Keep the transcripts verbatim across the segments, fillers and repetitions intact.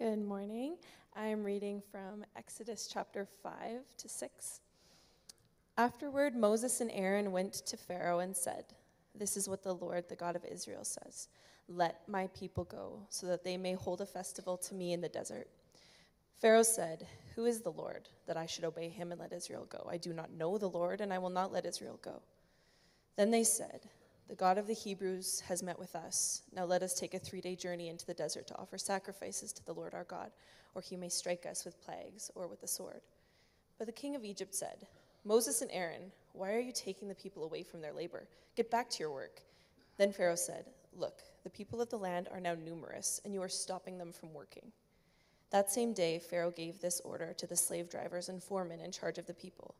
Good morning. I am reading from Exodus chapter five to six. Afterward, Moses and Aaron went to Pharaoh and said, "This is what the Lord, the God of Israel, says. Let my people go, so that they may hold a festival to me in the desert." Pharaoh said, "Who is the Lord, that I should obey him and let Israel go? I do not know the Lord, and I will not let Israel go." Then they said, "The God of the Hebrews has met with us. Now let us take a three-day journey into the desert to offer sacrifices to the Lord our God, or he may strike us with plagues or with the sword." But the king of Egypt said, "Moses and Aaron, why are you taking the people away from their labor? Get back to your work." Then Pharaoh said, "Look, the people of the land are now numerous, and you are stopping them from working." That same day, Pharaoh gave this order to the slave drivers and foremen in charge of the people: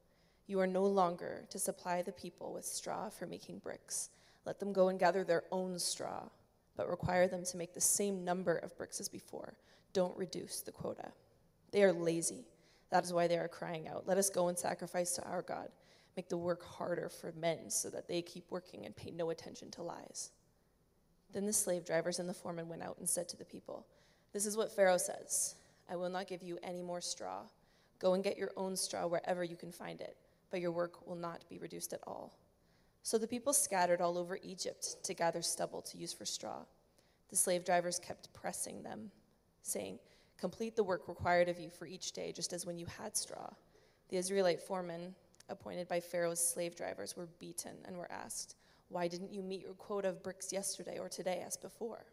"You are no longer to supply the people with straw for making bricks. Let them go and gather their own straw, but require them to make the same number of bricks as before. Don't reduce the quota. They are lazy. That is why they are crying out, 'Let us go and sacrifice to our God.' Make the work harder for men so that they keep working and pay no attention to lies." Then the slave drivers and the foreman went out and said to the people, "This is what Pharaoh says: 'I will not give you any more straw. Go and get your own straw wherever you can find it, but your work will not be reduced at all.'" So the people scattered all over Egypt to gather stubble to use for straw. The slave drivers kept pressing them, saying, "Complete the work required of you for each day, just as when you had straw." The Israelite foremen, appointed by Pharaoh's slave drivers, were beaten and were asked, "Why didn't you meet your quota of bricks yesterday or today as before?"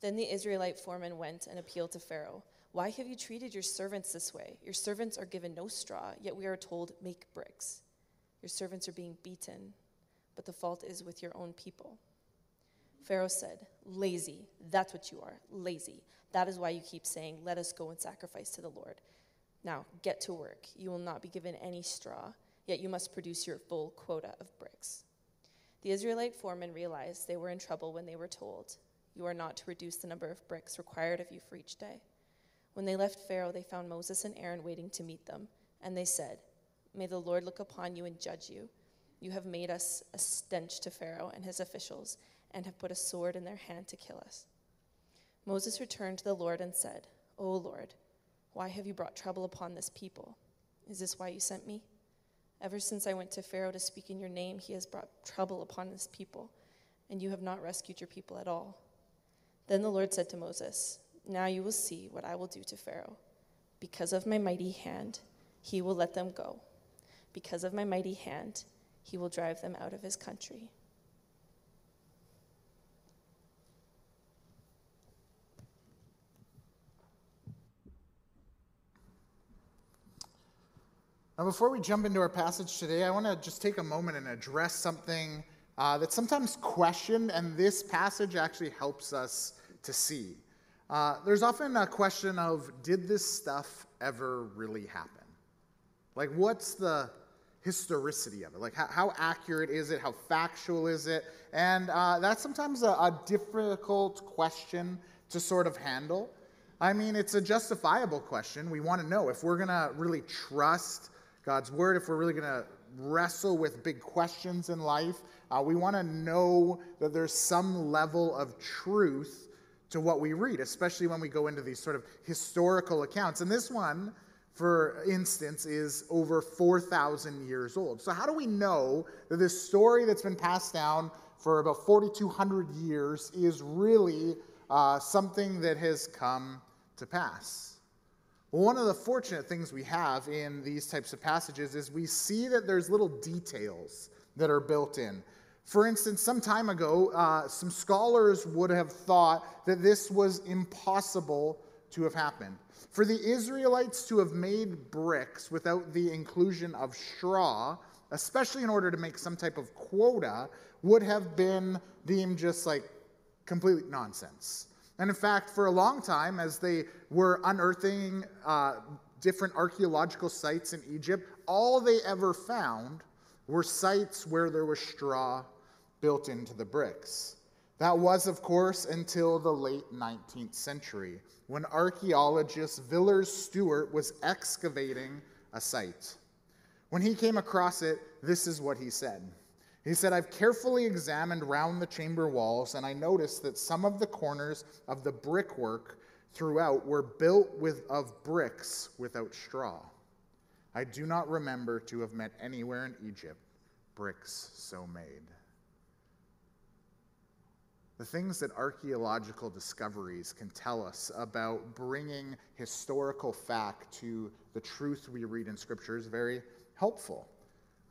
Then the Israelite foremen went and appealed to Pharaoh, "Why have you treated your servants this way? Your servants are given no straw, yet we are told, 'Make bricks.' Your servants are being beaten, but the fault is with your own people." Pharaoh said, "Lazy, that's what you are, lazy. That is why you keep saying, 'Let us go and sacrifice to the Lord.' Now get to work. You will not be given any straw, yet you must produce your full quota of bricks." The Israelite foremen realized they were in trouble when they were told, "You are not to reduce the number of bricks required of you for each day." When they left Pharaoh, they found Moses and Aaron waiting to meet them, and they said, "May the Lord look upon you and judge you. You have made us a stench to Pharaoh and his officials, and have put a sword in their hand to kill us." Moses returned to the Lord and said, "O Lord, why have you brought trouble upon this people? Is this why you sent me? Ever since I went to Pharaoh to speak in your name, he has brought trouble upon this people, and you have not rescued your people at all." Then the Lord said to Moses, "Now you will see what I will do to Pharaoh. Because of my mighty hand, he will let them go. Because of my mighty hand, he will drive them out of his country." Now, before we jump into our passage today, I want to just take a moment and address something uh, that's sometimes questioned, and this passage actually helps us to see. Uh, there's often a question of, did this stuff ever really happen? Like, what's the historicity of it? Like, how, how accurate is it? How factual is it? And uh, that's sometimes a, a difficult question to sort of handle. I mean, it's a justifiable question. We want to know if we're going to really trust God's word, if we're really going to wrestle with big questions in life. Uh, we want to know that there's some level of truth to what we read, especially when we go into these sort of historical accounts. And this one, for instance, is over four thousand years old. So how do we know that this story that's been passed down for about four thousand two hundred years is really uh, something that has come to pass? Well, one of the fortunate things we have in these types of passages is we see that there's little details that are built in. For instance, some time ago, uh, some scholars would have thought that this was impossible to have happened. For the Israelites to have made bricks without the inclusion of straw, especially in order to make some type of quota, would have been deemed just like complete nonsense. And in fact, for a long time, as they were unearthing uh, different archaeological sites in Egypt, all they ever found were sites where there was straw built into the bricks. That was, of course, until the late nineteenth century, when archaeologist Villers Stewart was excavating a site. When he came across it, this is what he said. He said, "I've carefully examined round the chamber walls, and I noticed that some of the corners of the brickwork throughout were built with of bricks without straw. I do not remember to have met anywhere in Egypt bricks so made. The things that archaeological discoveries can tell us about bringing historical fact to the truth we read in Scripture is very helpful.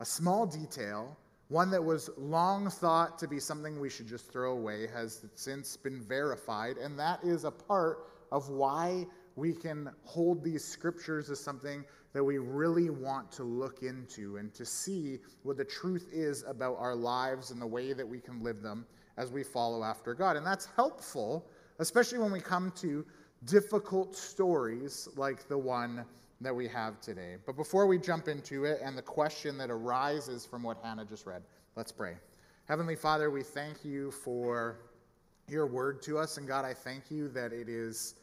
A small detail, one that was long thought to be something we should just throw away, has since been verified, and that is a part of why we can hold these Scriptures as something that we really want to look into and to see what the truth is about our lives and the way that we can live them as we follow after God. And that's helpful, especially when we come to difficult stories like the one that we have today. But before we jump into it and the question that arises from what Hannah just read, let's pray. Heavenly Father, we thank you for your word to us. And God, I thank you that it is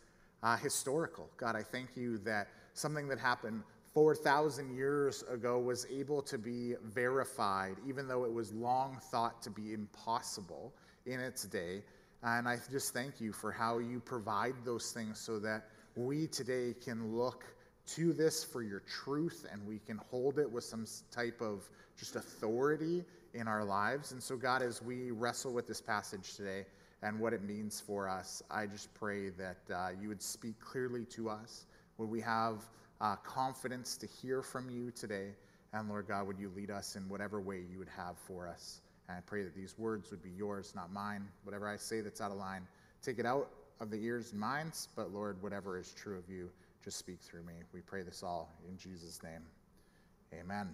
uh, historical. God, I thank you that something that happened four thousand years ago was able to be verified, even though it was long thought to be impossible in its day. And I just thank you for how you provide those things so that we today can look to this for your truth and we can hold it with some type of just authority in our lives. And so, God, as we wrestle with this passage today and what it means for us, I just pray that uh, you would speak clearly to us. Would we have Uh, confidence to hear from you today, and Lord God, would you lead us in whatever way you would have for us? And I pray that these words would be yours, not mine. Whatever I say that's out of line, take it out of the ears and minds, but Lord, whatever is true of you, just speak through me. We pray this all in Jesus' name. Amen.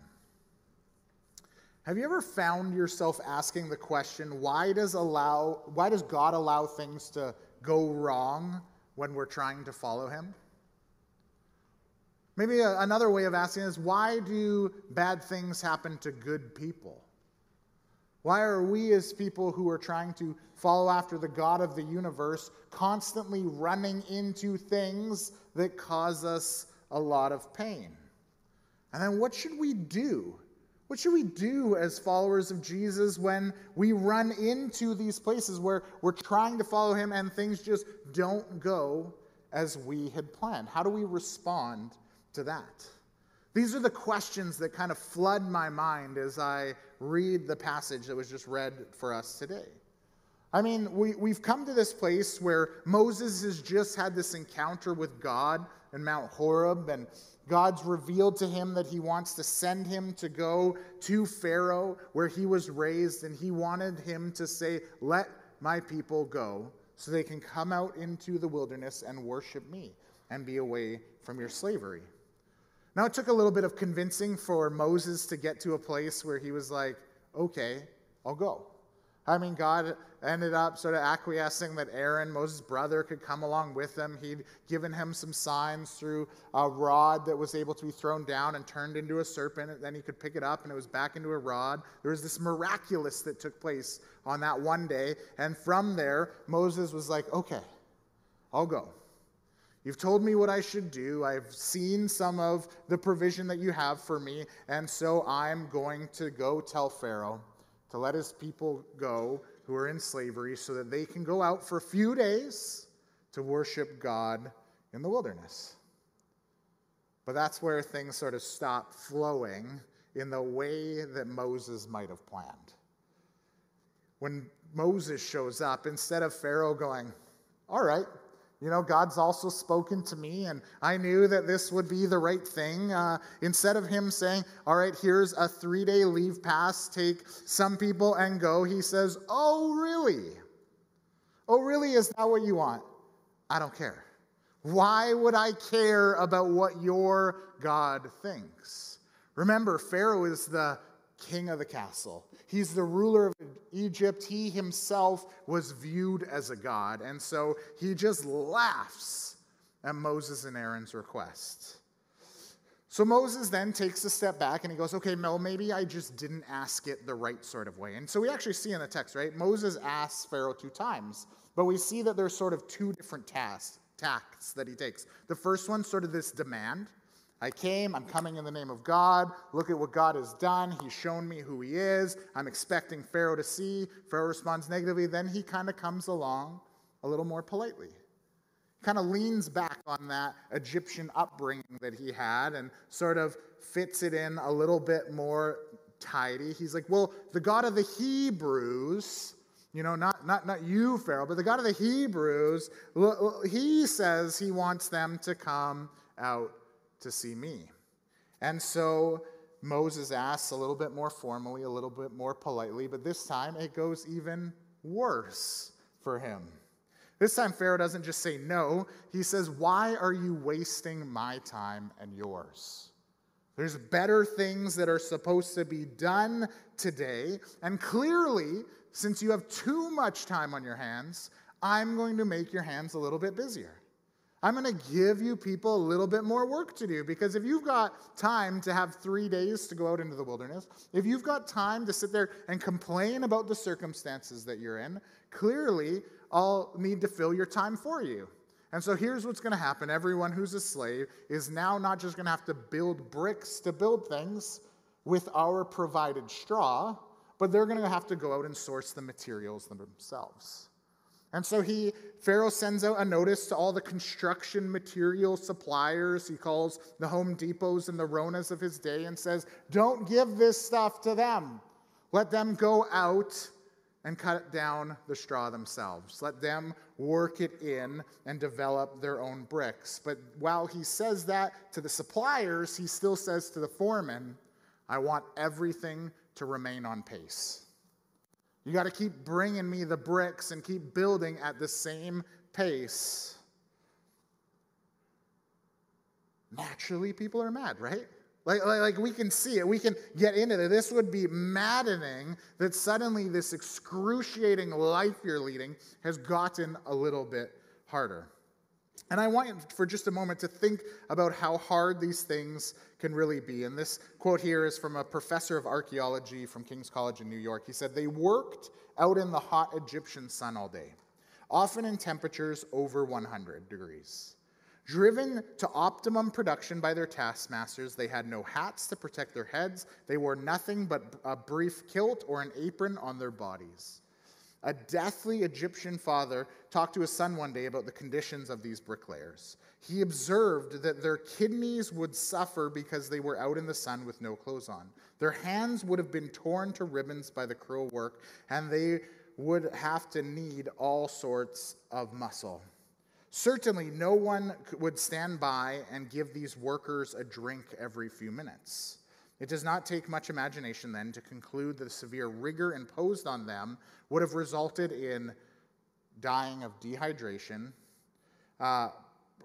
Have you ever found yourself asking the question, why does allow why does God allow things to go wrong when we're trying to follow him? Maybe a, another way of asking is, why do bad things happen to good people? Why are we as people who are trying to follow after the God of the universe constantly running into things that cause us a lot of pain? And then what should we do? What should we do as followers of Jesus when we run into these places where we're trying to follow him and things just don't go as we had planned? How do we respond to that? These are the questions that kind of flood my mind as I read the passage that was just read for us today. I mean, we, we've come to this place where Moses has just had this encounter with God in Mount Horeb, and God's revealed to him that he wants to send him to go to Pharaoh where he was raised, and he wanted him to say, "Let my people go so they can come out into the wilderness and worship me and be away from your slavery." Now, it took a little bit of convincing for Moses to get to a place where he was like, okay, I'll go. I mean, God ended up sort of acquiescing that Aaron, Moses' brother, could come along with them. He'd given him some signs through a rod that was able to be thrown down and turned into a serpent, and then he could pick it up, and it was back into a rod. There was this miraculous that took place on that one day, and from there, Moses was like, okay, I'll go. You've told me what I should do. I've seen some of the provision that you have for me, and so I'm going to go tell Pharaoh to let his people go who are in slavery so that they can go out for a few days to worship God in the wilderness. But that's where things sort of stop flowing in the way that Moses might have planned. When Moses shows up, instead of Pharaoh going, all right, you know, God's also spoken to me, and I knew that this would be the right thing. Uh, instead of him saying, all right, here's a three-day leave pass, take some people and go, he says, oh, really? Oh, really? Is that what you want? I don't care. Why would I care about what your God thinks? Remember, Pharaoh is the king of the castle. He's the ruler of Egypt. He himself was viewed as a god. And so he just laughs at Moses and Aaron's request. So Moses then takes a step back and he goes, okay, no, maybe I just didn't ask it the right sort of way. And so we actually see in the text, right? Moses asks Pharaoh two times, but we see that there's sort of two different tasks, tacts that he takes. The first one's sort of this demand. I came, I'm coming in the name of God. Look at what God has done. He's shown me who he is. I'm expecting Pharaoh to see. Pharaoh responds negatively. Then he kind of comes along a little more politely. kind of leans back on that Egyptian upbringing that he had and sort of fits it in a little bit more tidy. He's like, well, the God of the Hebrews, you know, not not not you, Pharaoh, but the God of the Hebrews, he says he wants them to come out to see me. And so Moses asks a little bit more formally, a little bit more politely, but this time it goes even worse for him. This time Pharaoh doesn't just say no, he says, why are you wasting my time and yours? There's better things that are supposed to be done today, and clearly, since you have too much time on your hands, I'm going to make your hands a little bit busier. I'm going to give you people a little bit more work to do, because if you've got time to have three days to go out into the wilderness, if you've got time to sit there and complain about the circumstances that you're in, clearly I'll need to fill your time for you. And so here's what's going to happen. Everyone who's a slave is now not just going to have to build bricks to build things with our provided straw, but they're going to have to go out and source the materials themselves. And so he, Pharaoh sends out a notice to all the construction material suppliers. He calls the Home Depots and the Ronas of his day and says, don't give this stuff to them. Let them go out and cut down the straw themselves. Let them work it in and develop their own bricks. But while he says that to the suppliers, he still says to the foreman, I want everything to remain on pace. You got to keep bringing me the bricks and keep building at the same pace. Naturally, people are mad, right? Like, like, like we can see it. We can get into it. This would be maddening that suddenly this excruciating life you're leading has gotten a little bit harder. And I want you for just a moment to think about how hard these things can really be. And this quote here is from a professor of archaeology from King's College in New York. He said, they worked out in the hot Egyptian sun all day, often in temperatures over one hundred degrees. Driven to optimum production by their taskmasters, they had no hats to protect their heads. They wore nothing but a brief kilt or an apron on their bodies. A deathly Egyptian father talked to his son one day about the conditions of these bricklayers. He observed that their kidneys would suffer because they were out in the sun with no clothes on. Their hands would have been torn to ribbons by the cruel work, and they would have to need all sorts of muscle. Certainly, no one would stand by and give these workers a drink every few minutes. It does not take much imagination, then, to conclude that the severe rigor imposed on them would have resulted in dying of dehydration, uh,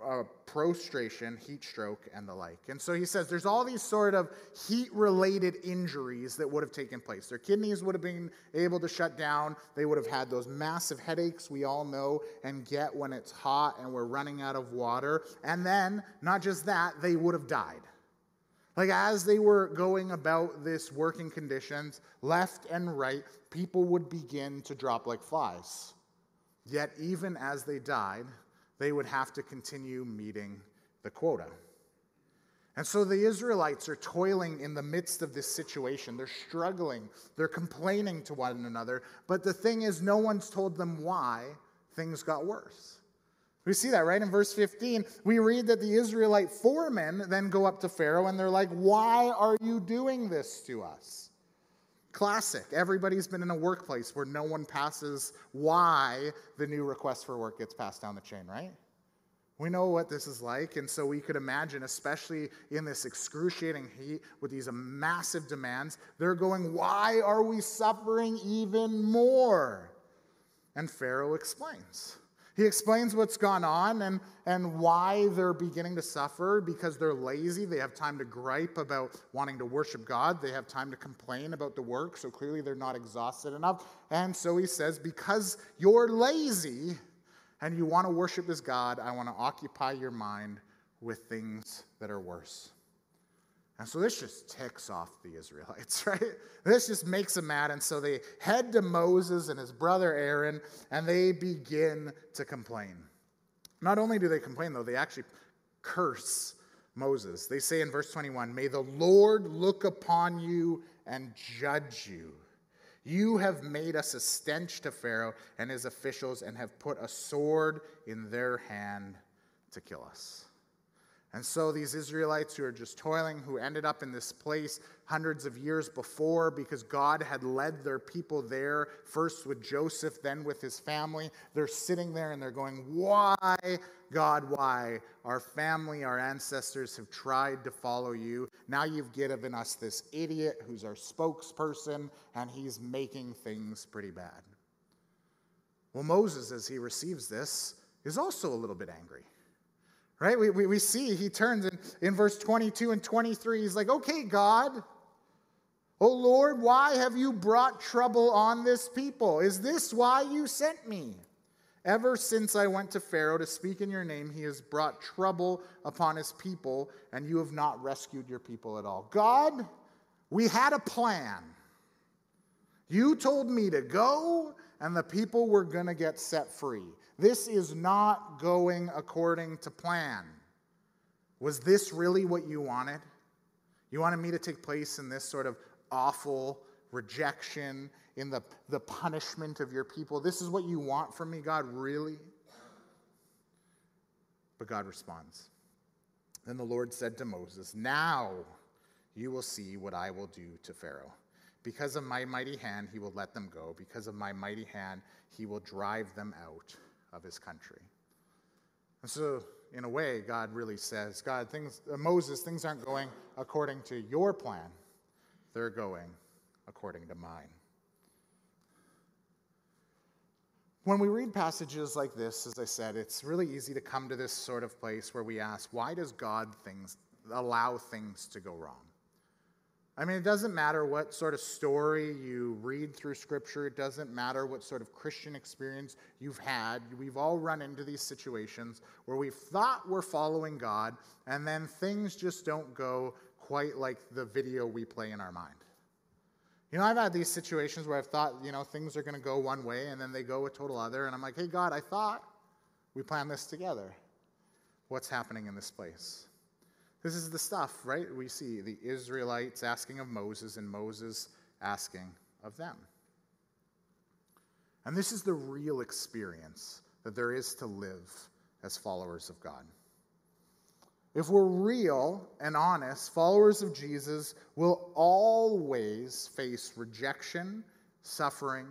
uh, prostration, heat stroke, and the like. And so he says there's all these sort of heat-related injuries that would have taken place. Their kidneys would have been able to shut down. They would have had those massive headaches we all know and get when it's hot and we're running out of water. And then, not just that, they would have died. Like, as they were going about this working conditions, left and right, people would begin to drop like flies. Yet, even as they died, they would have to continue meeting the quota. And so the Israelites are toiling in the midst of this situation. They're struggling. They're complaining to one another. But the thing is, no one's told them why things got worse. We see that, right? In verse fifteen, we read that the Israelite foremen then go up to Pharaoh, and they're like, why are you doing this to us? Classic. Everybody's been in a workplace where no one passes why the new request for work gets passed down the chain, right? We know what this is like, and so we could imagine, especially in this excruciating heat with these massive demands, they're going, why are we suffering even more? And Pharaoh explains. He explains what's gone on and, and why they're beginning to suffer, because they're lazy. They have time to gripe about wanting to worship God. They have time to complain about the work, so clearly they're not exhausted enough. And so he says, because you're lazy and you want to worship this God, I want to occupy your mind with things that are worse. And so this just ticks off the Israelites, right? This just makes them mad. And so they head to Moses and his brother Aaron, and they begin to complain. Not only do they complain, though, they actually curse Moses. They say in verse twenty-one, may the Lord look upon you and judge you. You have made us a stench to Pharaoh and his officials and have put a sword in their hand to kill us. And so these Israelites who are just toiling, who ended up in this place hundreds of years before because God had led their people there, first with Joseph, then with his family, they're sitting there and they're going, why, God, why? Our family, our ancestors have tried to follow you. Now you've given us this idiot who's our spokesperson, and he's making things pretty bad. Well, Moses, as he receives this, is also a little bit angry. Right? We, we, we see he turns in, in verse twenty-two and twenty-three. He's like, okay, God, oh Lord, why have you brought trouble on this people? Is this why you sent me? Ever since I went to Pharaoh to speak in your name, he has brought trouble upon his people, and you have not rescued your people at all. God, we had a plan. You told me to go, and the people were going to get set free. This is not going according to plan. Was this really what you wanted? You wanted me to take place in this sort of awful rejection, in the, the punishment of your people? This is what you want from me, God, really? But God responds. Then the Lord said to Moses, now you will see what I will do to Pharaoh. Because of my mighty hand, he will let them go. Because of my mighty hand, he will drive them out of his country. And so, in a way, God really says, God, things, uh, Moses, things aren't going according to your plan. They're going according to mine. When we read passages like this, as I said, it's really easy to come to this sort of place where we ask, why does God things allow things to go wrong? I mean, it doesn't matter what sort of story you read through Scripture. It doesn't matter what sort of Christian experience you've had. We've all run into these situations where we thought we're following God, and then things just don't go quite like the video we play in our mind. You know, I've had these situations where I've thought, you know, things are going to go one way, and then they go a total other, and I'm like, hey, God, I thought we planned this together. What's happening in this place? This is the stuff, right? We see the Israelites asking of Moses and Moses asking of them. And this is the real experience that there is to live as followers of God. If we're real and honest, followers of Jesus will always face rejection, suffering,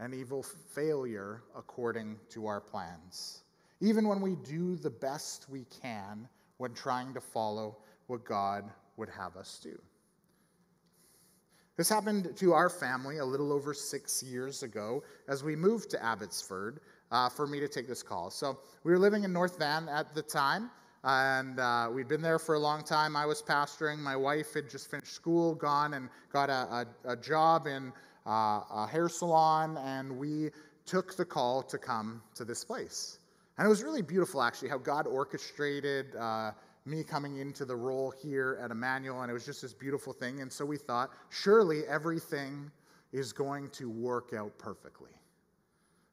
and evil failure according to our plans. Even when we do the best we can when trying to follow what God would have us do. This happened to our family a little over six years ago as we moved to Abbotsford uh, for me to take this call. So we were living in North Van at the time, and uh, we'd been there for a long time. I was pastoring. My wife had just finished school, gone and got a, a, a job in uh, a hair salon, and we took the call to come to this place. And it was really beautiful, actually, how God orchestrated uh, me coming into the role here at Emmanuel, and it was just this beautiful thing. And so we thought, surely everything is going to work out perfectly.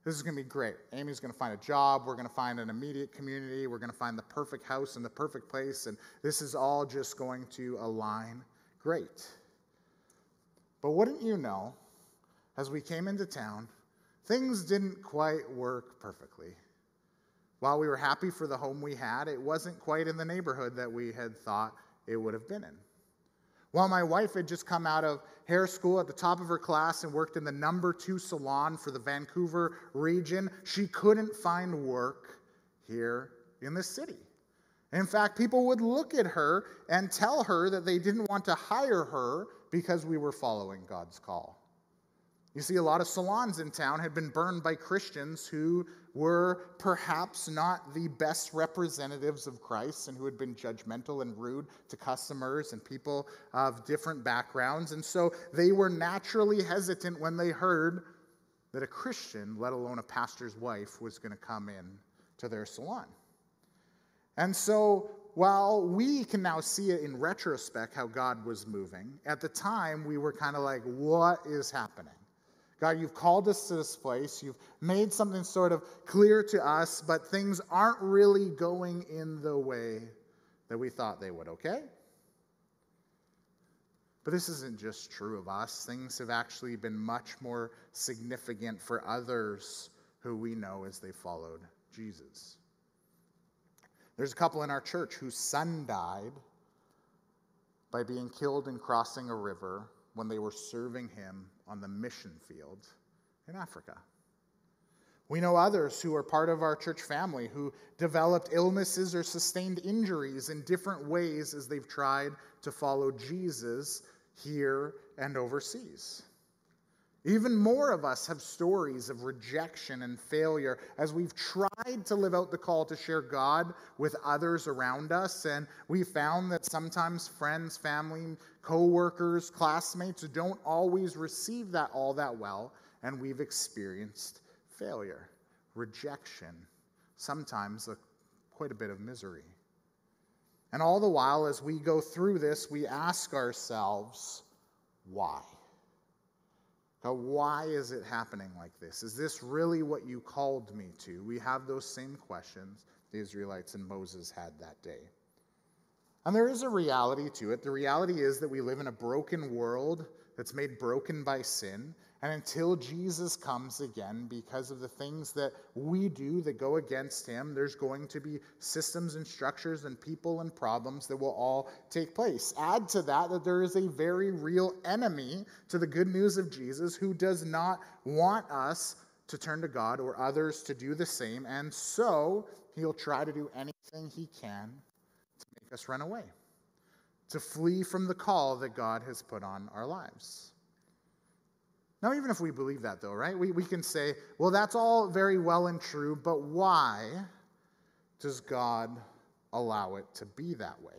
This is going to be great. Amy's going to find a job. We're going to find an immediate community. We're going to find the perfect house and the perfect place, and this is all just going to align great. But wouldn't you know, as we came into town, things didn't quite work perfectly. While we were happy for the home we had, it wasn't quite in the neighborhood that we had thought it would have been in. While my wife had just come out of hair school at the top of her class and worked in the number two salon for the Vancouver region, she couldn't find work here in the city. In fact, people would look at her and tell her that they didn't want to hire her because we were following God's call. You see, a lot of salons in town had been burned by Christians who were perhaps not the best representatives of Christ and who had been judgmental and rude to customers and people of different backgrounds. And so they were naturally hesitant when they heard that a Christian, let alone a pastor's wife, was going to come in to their salon. And so while we can now see it in retrospect how God was moving, at the time we were kind of like, what is happening? God, you've called us to this place. You've made something sort of clear to us, but things aren't really going in the way that we thought they would, okay? But this isn't just true of us. Things have actually been much more significant for others who we know as they followed Jesus. There's a couple in our church whose son died by being killed in crossing a river when they were serving him on the mission field in Africa. We know others who are part of our church family who developed illnesses or sustained injuries in different ways as they've tried to follow Jesus here and overseas. Even more of us have stories of rejection and failure as we've tried to live out the call to share God with others around us, and we found that sometimes friends, family, co-workers, classmates don't always receive that all that well, and we've experienced failure, rejection, sometimes a, quite a bit of misery. And all the while, as we go through this, we ask ourselves, why? Now, why is it happening like this? Is this really what you called me to? We have those same questions the Israelites and Moses had that day. And there is a reality to it. The reality is that we live in a broken world that's made broken by sin. And until Jesus comes again, because of the things that we do that go against him, there's going to be systems and structures and people and problems that will all take place. Add to that that there is a very real enemy to the good news of Jesus who does not want us to turn to God or others to do the same. And so he'll try to do anything he can to make us run away, to flee from the call that God has put on our lives. Now, even if we believe that, though, right, we, we can say, well, that's all very well and true, but why does God allow it to be that way?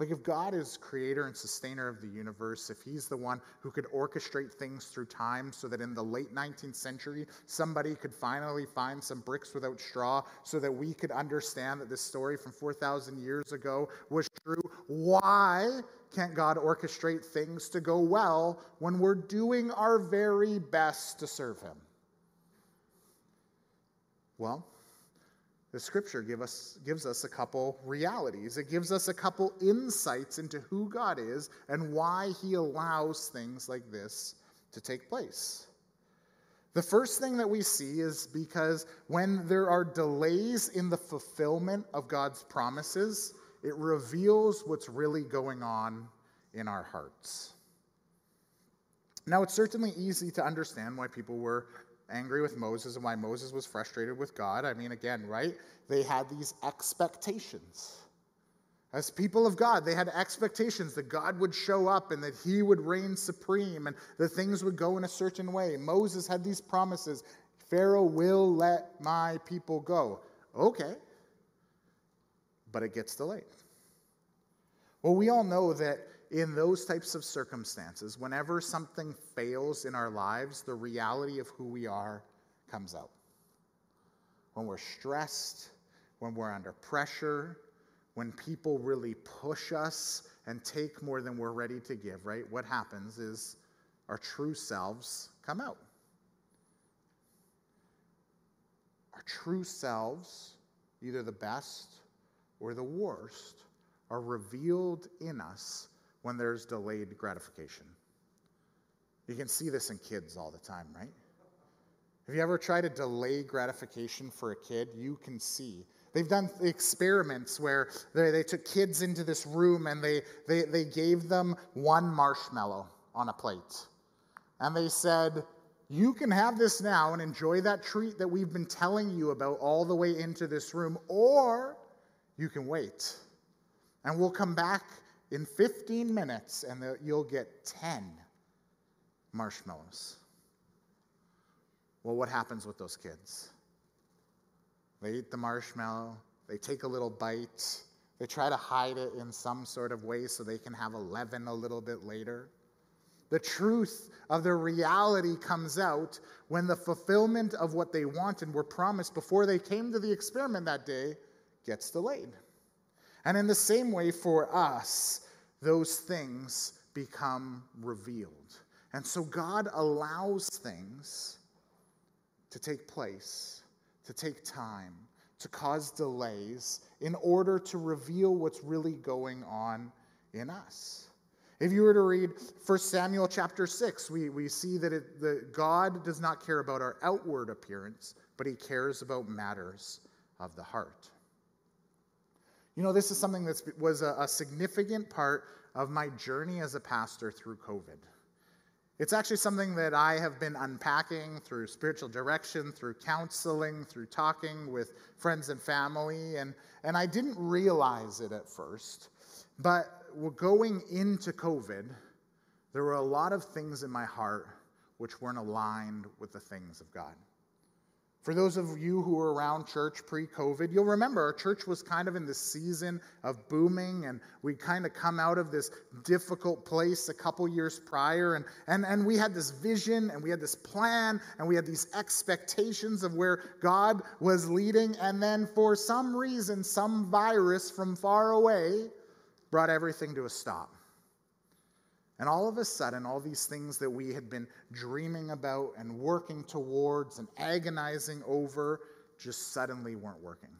Like, if God is creator and sustainer of the universe, if he's the one who could orchestrate things through time so that in the late nineteenth century, somebody could finally find some bricks without straw so that we could understand that this story from four thousand years ago was true, why can't God orchestrate things to go well when we're doing our very best to serve him? Well, the scripture give us, gives us a couple realities. It gives us a couple insights into who God is and why he allows things like this to take place. The first thing that we see is because when there are delays in the fulfillment of God's promises, it reveals what's really going on in our hearts. Now, it's certainly easy to understand why people were angry with Moses and why Moses was frustrated with God. I mean, again, right? They had these expectations. As people of God, they had expectations that God would show up and that he would reign supreme and that things would go in a certain way. Moses had these promises. Pharaoh will let my people go. Okay. But it gets delayed. Well, we all know that in those types of circumstances, whenever something fails in our lives, the reality of who we are comes out. When we're stressed, when we're under pressure, when people really push us and take more than we're ready to give, right? What happens is our true selves come out. Our true selves, either the best or the worst, are revealed in us when there's delayed gratification. You can see this in kids all the time, right? Have you ever tried to delay gratification for a kid? You can see. They've done experiments where they, they took kids into this room and they, they, they gave them one marshmallow on a plate. And they said, you can have this now and enjoy that treat that we've been telling you about all the way into this room, or you can wait. And we'll come back in fifteen minutes, and the, you'll get ten marshmallows. Well, what happens with those kids? They eat the marshmallow. They take a little bite. They try to hide it in some sort of way so they can have eleven a little bit later. The truth of their reality comes out when the fulfillment of what they want and were promised before they came to the experiment that day gets delayed. And in the same way for us, those things become revealed. And so God allows things to take place, to take time, to cause delays in order to reveal what's really going on in us. If you were to read First Samuel chapter six, we, we see that, it, that God does not care about our outward appearance, but he cares about matters of the heart. You know, this is something that was a, a significant part of my journey as a pastor through COVID. It's actually something that I have been unpacking through spiritual direction, through counseling, through talking with friends and family, and, and I didn't realize it at first, but going into COVID, there were a lot of things in my heart which weren't aligned with the things of God. For those of you who were around church pre-COVID, you'll remember our church was kind of in this season of booming, and we kind of come out of this difficult place a couple years prior, and, and, and we had this vision, and we had this plan, and we had these expectations of where God was leading, and then for some reason, some virus from far away brought everything to a stop. And all of a sudden, all these things that we had been dreaming about and working towards and agonizing over just suddenly weren't working.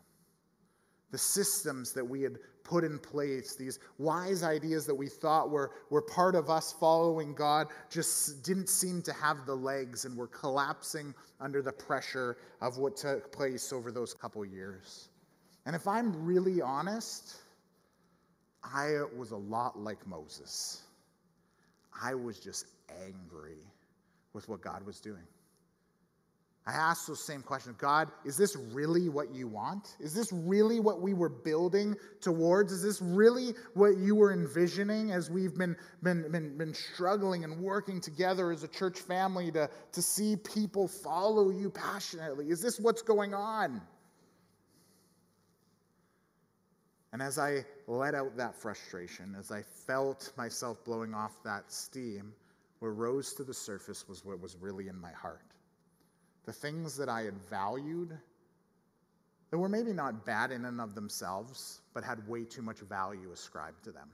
The systems that we had put in place, these wise ideas that we thought were, were part of us following God, just didn't seem to have the legs and were collapsing under the pressure of what took place over those couple years. And if I'm really honest, I was a lot like Moses. I was just angry with what God was doing. I asked those same questions. God, is this really what you want? Is this really what we were building towards? Is this really what you were envisioning as we've been, been, been, been struggling and working together as a church family to, to see people follow you passionately? Is this what's going on? And as I let out that frustration, as I felt myself blowing off that steam, what rose to the surface was what was really in my heart. The things that I had valued that were maybe not bad in and of themselves, but had way too much value ascribed to them.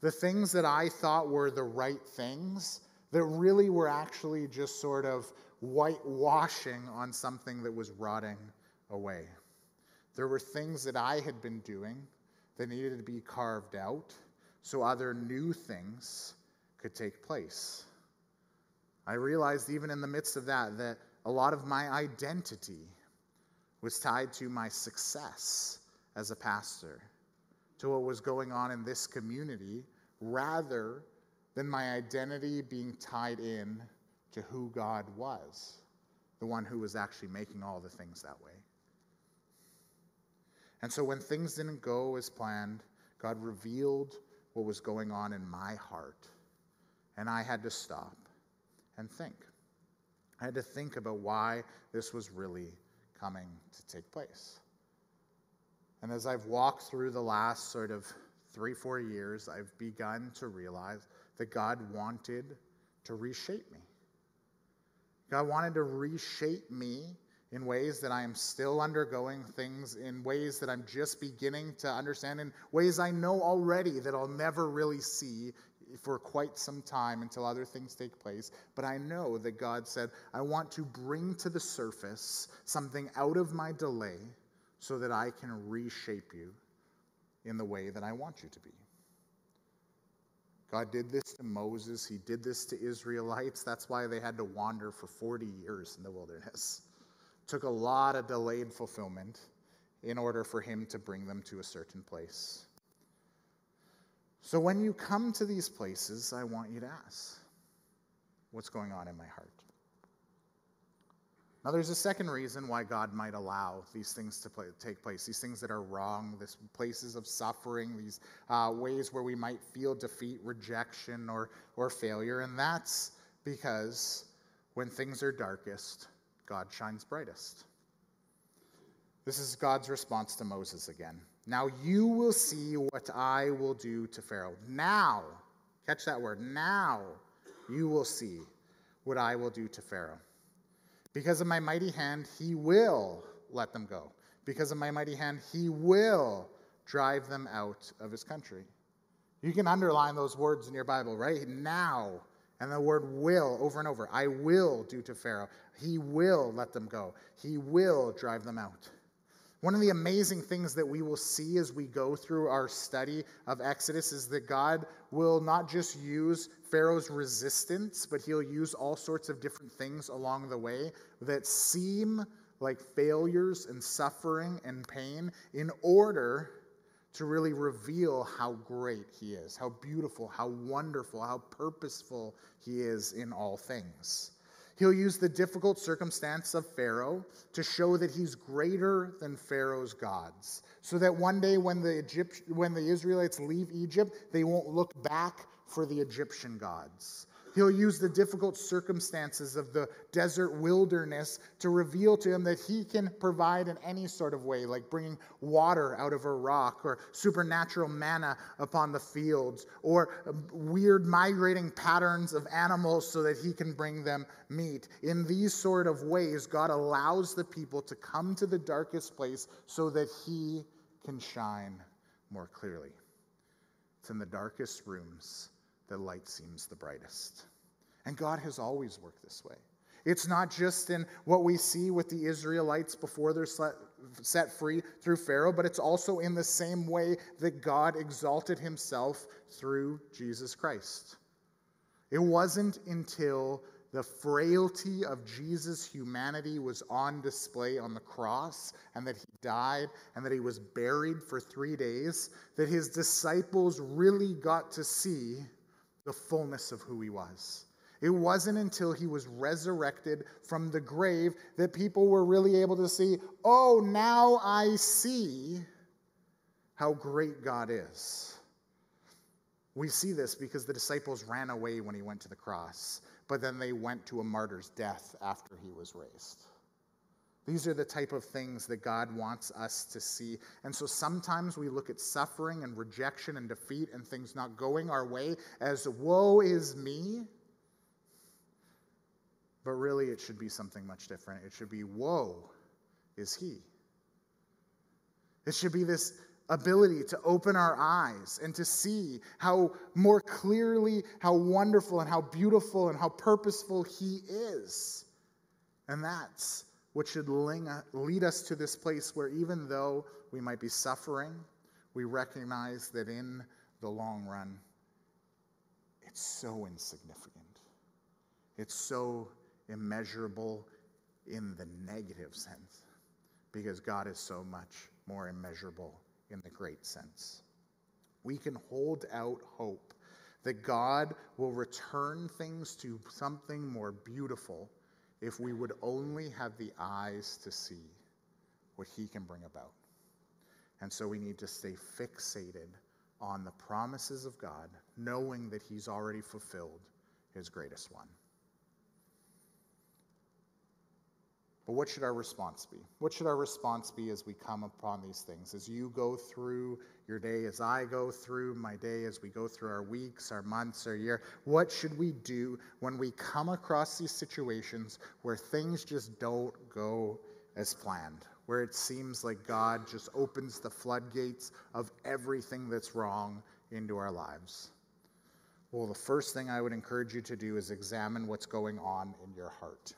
The things that I thought were the right things that really were actually just sort of whitewashing on something that was rotting away. There were things that I had been doing that needed to be carved out so other new things could take place. I realized even in the midst of that, that a lot of my identity was tied to my success as a pastor, to what was going on in this community, rather than my identity being tied in to who God was, the one who was actually making all the things that way. And so when things didn't go as planned, God revealed what was going on in my heart. And I had to stop and think. I had to think about why this was really coming to take place. And as I've walked through the last sort of three, four years, I've begun to realize that God wanted to reshape me. God wanted to reshape me in ways that I am still undergoing things, in ways that I'm just beginning to understand, in ways I know already that I'll never really see for quite some time until other things take place. But I know that God said, I want to bring to the surface something out of my delay so that I can reshape you in the way that I want you to be. God did this to Moses. He did this to Israelites. That's why they had to wander for forty years in the wilderness. Took a lot of delayed fulfillment in order for him to bring them to a certain place. So when you come to these places, I want you to ask, what's going on in my heart? Now there's a second reason why God might allow these things to play, take place, these things that are wrong, these places of suffering, these uh, ways where we might feel defeat, rejection, or, or failure. And that's because when things are darkest, God shines brightest. This is God's response to Moses again. Now you will see what I will do to Pharaoh. Now, catch that word, now you will see what I will do to Pharaoh. Because of my mighty hand, he will let them go. Because of my mighty hand, he will drive them out of his country. You can underline those words in your Bible, right? Now. And the word will over and over. I will do to Pharaoh. He will let them go. He will drive them out. One of the amazing things that we will see as we go through our study of Exodus is that God will not just use Pharaoh's resistance, but he'll use all sorts of different things along the way that seem like failures and suffering and pain in order to really reveal how great he is, how beautiful, how wonderful, how purposeful he is in all things. He'll use the difficult circumstance of Pharaoh to show that he's greater than Pharaoh's gods, so that one day when the Egypt, when the Israelites leave Egypt, they won't look back for the Egyptian gods. He'll use the difficult circumstances of the desert wilderness to reveal to him that he can provide in any sort of way, like bringing water out of a rock or supernatural manna upon the fields or weird migrating patterns of animals so that he can bring them meat. In these sort of ways, God allows the people to come to the darkest place so that he can shine more clearly. It's in the darkest rooms the light seems the brightest. And God has always worked this way. It's not just in what we see with the Israelites before they're set free through Pharaoh, but it's also in the same way that God exalted himself through Jesus Christ. It wasn't until the frailty of Jesus' humanity was on display on the cross, and that he died, and that he was buried for three days, that his disciples really got to see the fullness of who he was. It wasn't until he was resurrected from the grave that people were really able to see, oh, now I see how great God is. We see this because the disciples ran away when he went to the cross, but then they went to a martyr's death after he was raised. These are the type of things that God wants us to see. And so sometimes we look at suffering and rejection and defeat and things not going our way as woe is me. But really it should be something much different. It should be woe is he. It should be this ability to open our eyes and to see how more clearly, how wonderful and how beautiful and how purposeful he is. And that's which should lead us to this place where even though we might be suffering, we recognize that in the long run, it's so insignificant. It's so immeasurable in the negative sense, because God is so much more immeasurable in the great sense. We can hold out hope that God will return things to something more beautiful if we would only have the eyes to see what he can bring about. And so we need to stay fixated on the promises of God, knowing that he's already fulfilled his greatest one. But what should our response be? What should our response be as we come upon these things? As you go through your day, as I go through my day, as we go through our weeks, our months, our year, what should we do when we come across these situations where things just don't go as planned, where it seems like God just opens the floodgates of everything that's wrong into our lives? Well, the first thing I would encourage you to do is examine what's going on in your heart.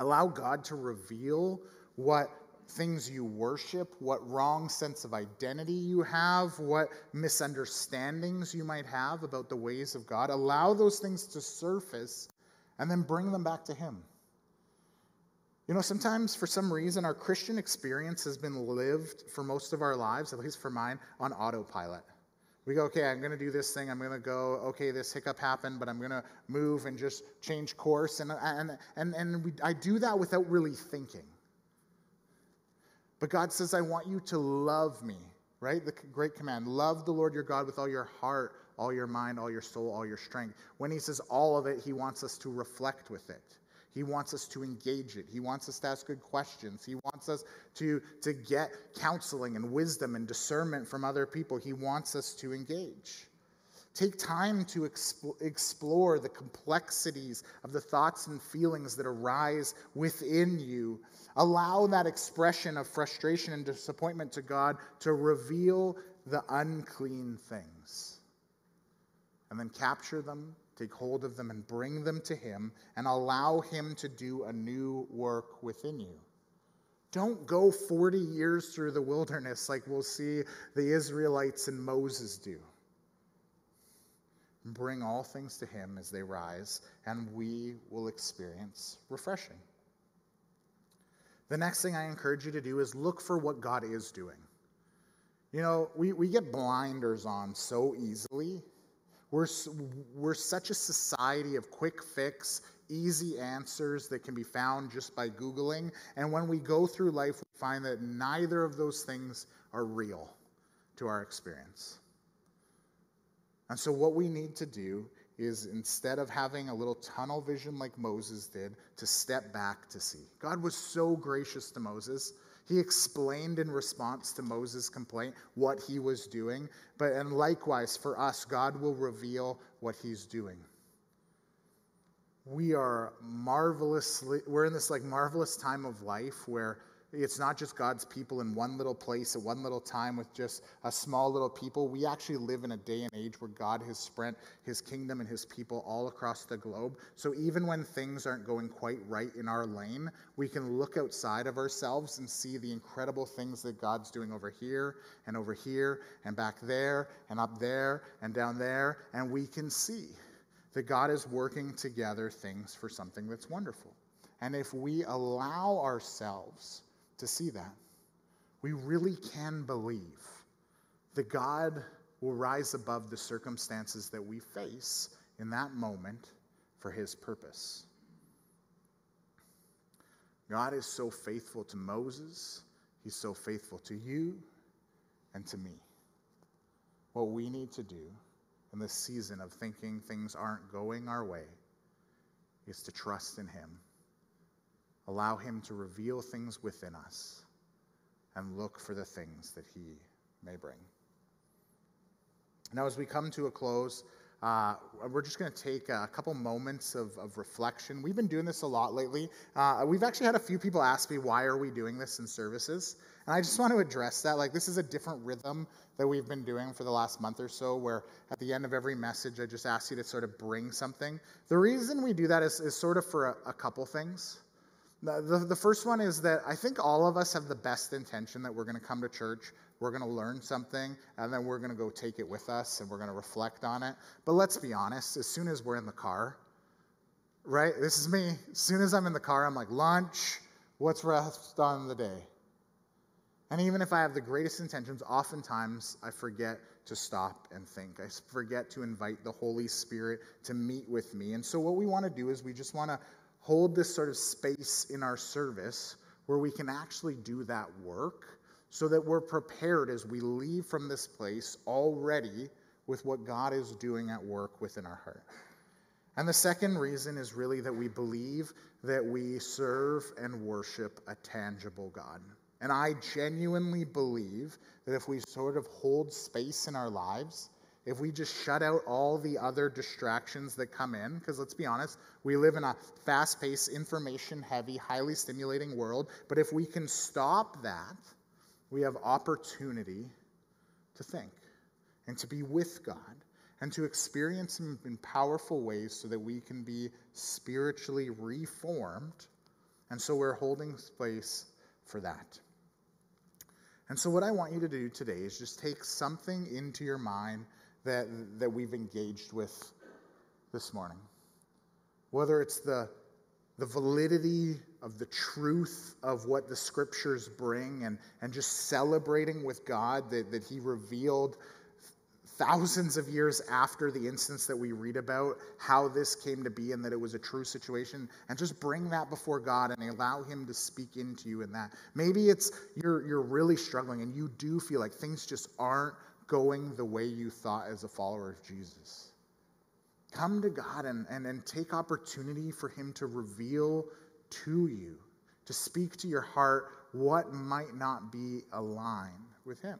Allow God to reveal what things you worship, what wrong sense of identity you have, what misunderstandings you might have about the ways of God. Allow those things to surface and then bring them back to him. You know, sometimes for some reason our Christian experience has been lived for most of our lives, at least for mine, on autopilot. We go, okay, I'm going to do this thing. I'm going to go, okay, this hiccup happened, but I'm going to move and just change course. And and and, and we, I do that without really thinking. But God says, I want you to love me, right? The great command, love the Lord your God with all your heart, all your mind, all your soul, all your strength. When he says all of it, he wants us to reflect with it. He wants us to engage it. He wants us to ask good questions. He wants us to, to get counseling and wisdom and discernment from other people. He wants us to engage. Take time to exp- explore the complexities of the thoughts and feelings that arise within you. Allow that expression of frustration and disappointment to God to reveal the unclean things. And then capture them. Take hold of them and bring them to him and allow him to do a new work within you. Don't go forty years through the wilderness like we'll see the Israelites and Moses do. Bring all things to him as they rise, and we will experience refreshing. The next thing I encourage you to do is look for what God is doing. You know, we, we get blinders on so easily. We're, we're such a society of quick fix, easy answers that can be found just by Googling. And when we go through life, we find that neither of those things are real to our experience. And so what we need to do is, instead of having a little tunnel vision like Moses did, to step back to see. God was so gracious to Moses. He explained in response to Moses' complaint what he was doing. But and likewise for us, God will reveal what he's doing. We are marvelously, we're in this like marvelous time of life where it's not just God's people in one little place at one little time with just a small little people. We actually live in a day and age where God has spread his kingdom and his people all across the globe. So even when things aren't going quite right in our lane, we can look outside of ourselves and see the incredible things that God's doing over here and over here and back there and up there and down there. And we can see that God is working together things for something that's wonderful. And if we allow ourselves to see that, we really can believe that God will rise above the circumstances that we face in that moment for his purpose. God is so faithful to Moses. He's so faithful to you and to me. What we need to do in this season of thinking things aren't going our way is to trust in him. Allow him to reveal things within us and look for the things that he may bring. Now, as we come to a close, uh, we're just going to take a couple moments of, of reflection. We've been doing this a lot lately. Uh, we've actually had a few people ask me, why are we doing this in services? And I just want to address that. Like, this is a different rhythm that we've been doing for the last month or so, where at the end of every message, I just ask you to sort of bring something. The reason we do that is, is sort of for a, a couple things. The, the first one is that I think all of us have the best intention that we're going to come to church, we're going to learn something, and then we're going to go take it with us, and we're going to reflect on it. But let's be honest, as soon as we're in the car, right? This is me. As soon as I'm in the car, I'm like, lunch, what's left on the day? And even if I have the greatest intentions, oftentimes I forget to stop and think. I forget to invite the Holy Spirit to meet with me. And so what we want to do is we just want to hold this sort of space in our service where we can actually do that work so that we're prepared as we leave from this place already with what God is doing at work within our heart. And the second reason is really that we believe that we serve and worship a tangible God. And I genuinely believe that if we sort of hold space in our lives, if we just shut out all the other distractions that come in, because let's be honest, we live in a fast-paced, information-heavy, highly stimulating world, but if we can stop that, we have opportunity to think and to be with God and to experience him in powerful ways so that we can be spiritually reformed, and so we're holding space for that. And so what I want you to do today is just take something into your mind that that we've engaged with this morning. Whether it's the, the validity of the truth of what the scriptures bring and, and just celebrating with God that, that he revealed thousands of years after the instance that we read about how this came to be and that it was a true situation, and just bring that before God and allow him to speak into you in that. Maybe it's you're you're really struggling and you do feel like things just aren't going the way you thought as a follower of Jesus. Come to God and, and, and take opportunity for him to reveal to you, to speak to your heart what might not be aligned with him.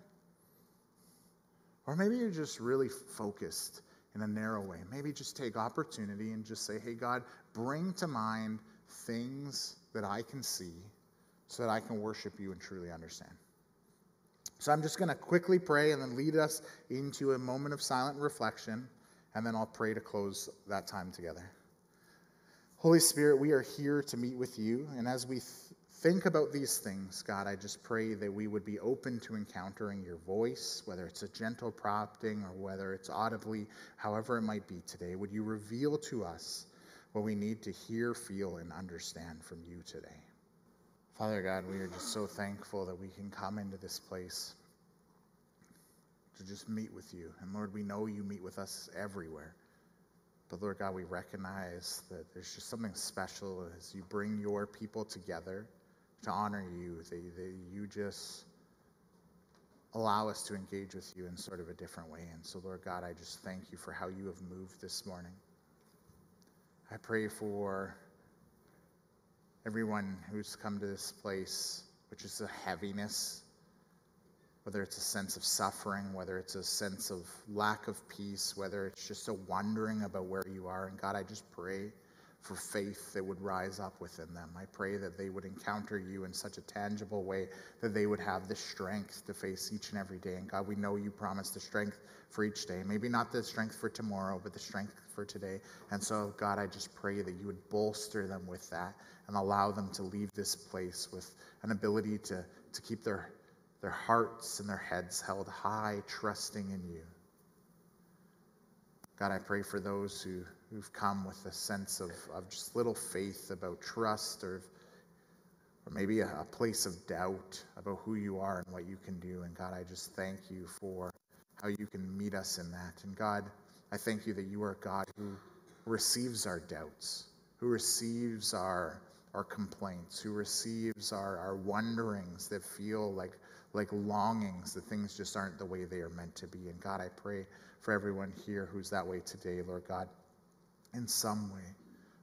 Or maybe you're just really focused in a narrow way. Maybe just take opportunity and just say, hey, God, bring to mind things that I can see so that I can worship you and truly understand. So I'm just going to quickly pray and then lead us into a moment of silent reflection, and then I'll pray to close that time together. Holy Spirit, we are here to meet with you, and as we th- think about these things, God, I just pray that we would be open to encountering your voice, whether it's a gentle prompting or whether it's audibly, however it might be today. Would you reveal to us what we need to hear, feel, and understand from you today? Father God, we are just so thankful that we can come into this place to just meet with you. And Lord, we know you meet with us everywhere. But Lord God, we recognize that there's just something special as you bring your people together to honor you, that, that you just allow us to engage with you in sort of a different way. And so, Lord God, I just thank you for how you have moved this morning. I pray for everyone who's come to this place, which is a heaviness, whether it's a sense of suffering, whether it's a sense of lack of peace, whether it's just a wondering about where you are. And God, I just pray for faith that would rise up within them. I pray that they would encounter you in such a tangible way that they would have the strength to face each and every day. And God, we know you promise the strength for each day. Maybe not the strength for tomorrow, but the strength for today. And so, God, I just pray that you would bolster them with that and allow them to leave this place with an ability to, to keep their, their hearts and their heads held high, trusting in you. God, I pray for those who, who've come with a sense of, of just little faith about trust or, or maybe a, a place of doubt about who you are and what you can do. And God, I just thank you for how you can meet us in that. And God, I thank you that you are a God who receives our doubts, who receives our, our complaints, who receives our, our wonderings that feel like like longings, that things just aren't the way they are meant to be. And God, I pray for everyone here who's that way today, Lord God, in some way,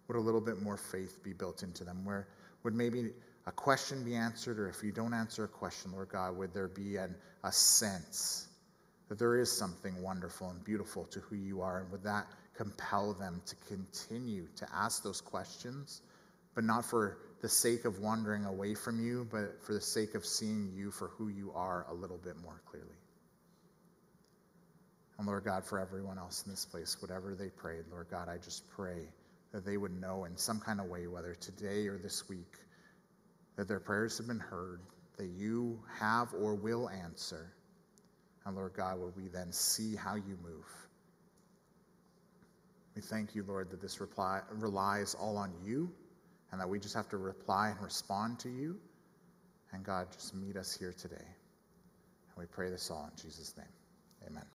would a little bit more faith be built into them? Where would maybe a question be answered, or if you don't answer a question, Lord God, would there be an, a sense that there is something wonderful and beautiful to who you are, and would that compel them to continue to ask those questions, but not for the sake of wandering away from you, but for the sake of seeing you for who you are a little bit more clearly. And Lord God, for everyone else in this place, whatever they prayed, Lord God, I just pray that they would know in some kind of way, whether today or this week, that their prayers have been heard, that you have or will answer. And Lord God, will we then see how you move? We thank you, Lord, that this reply, relies all on you, and that we just have to reply and respond to you. And God, just meet us here today. And we pray this all in Jesus' name. Amen.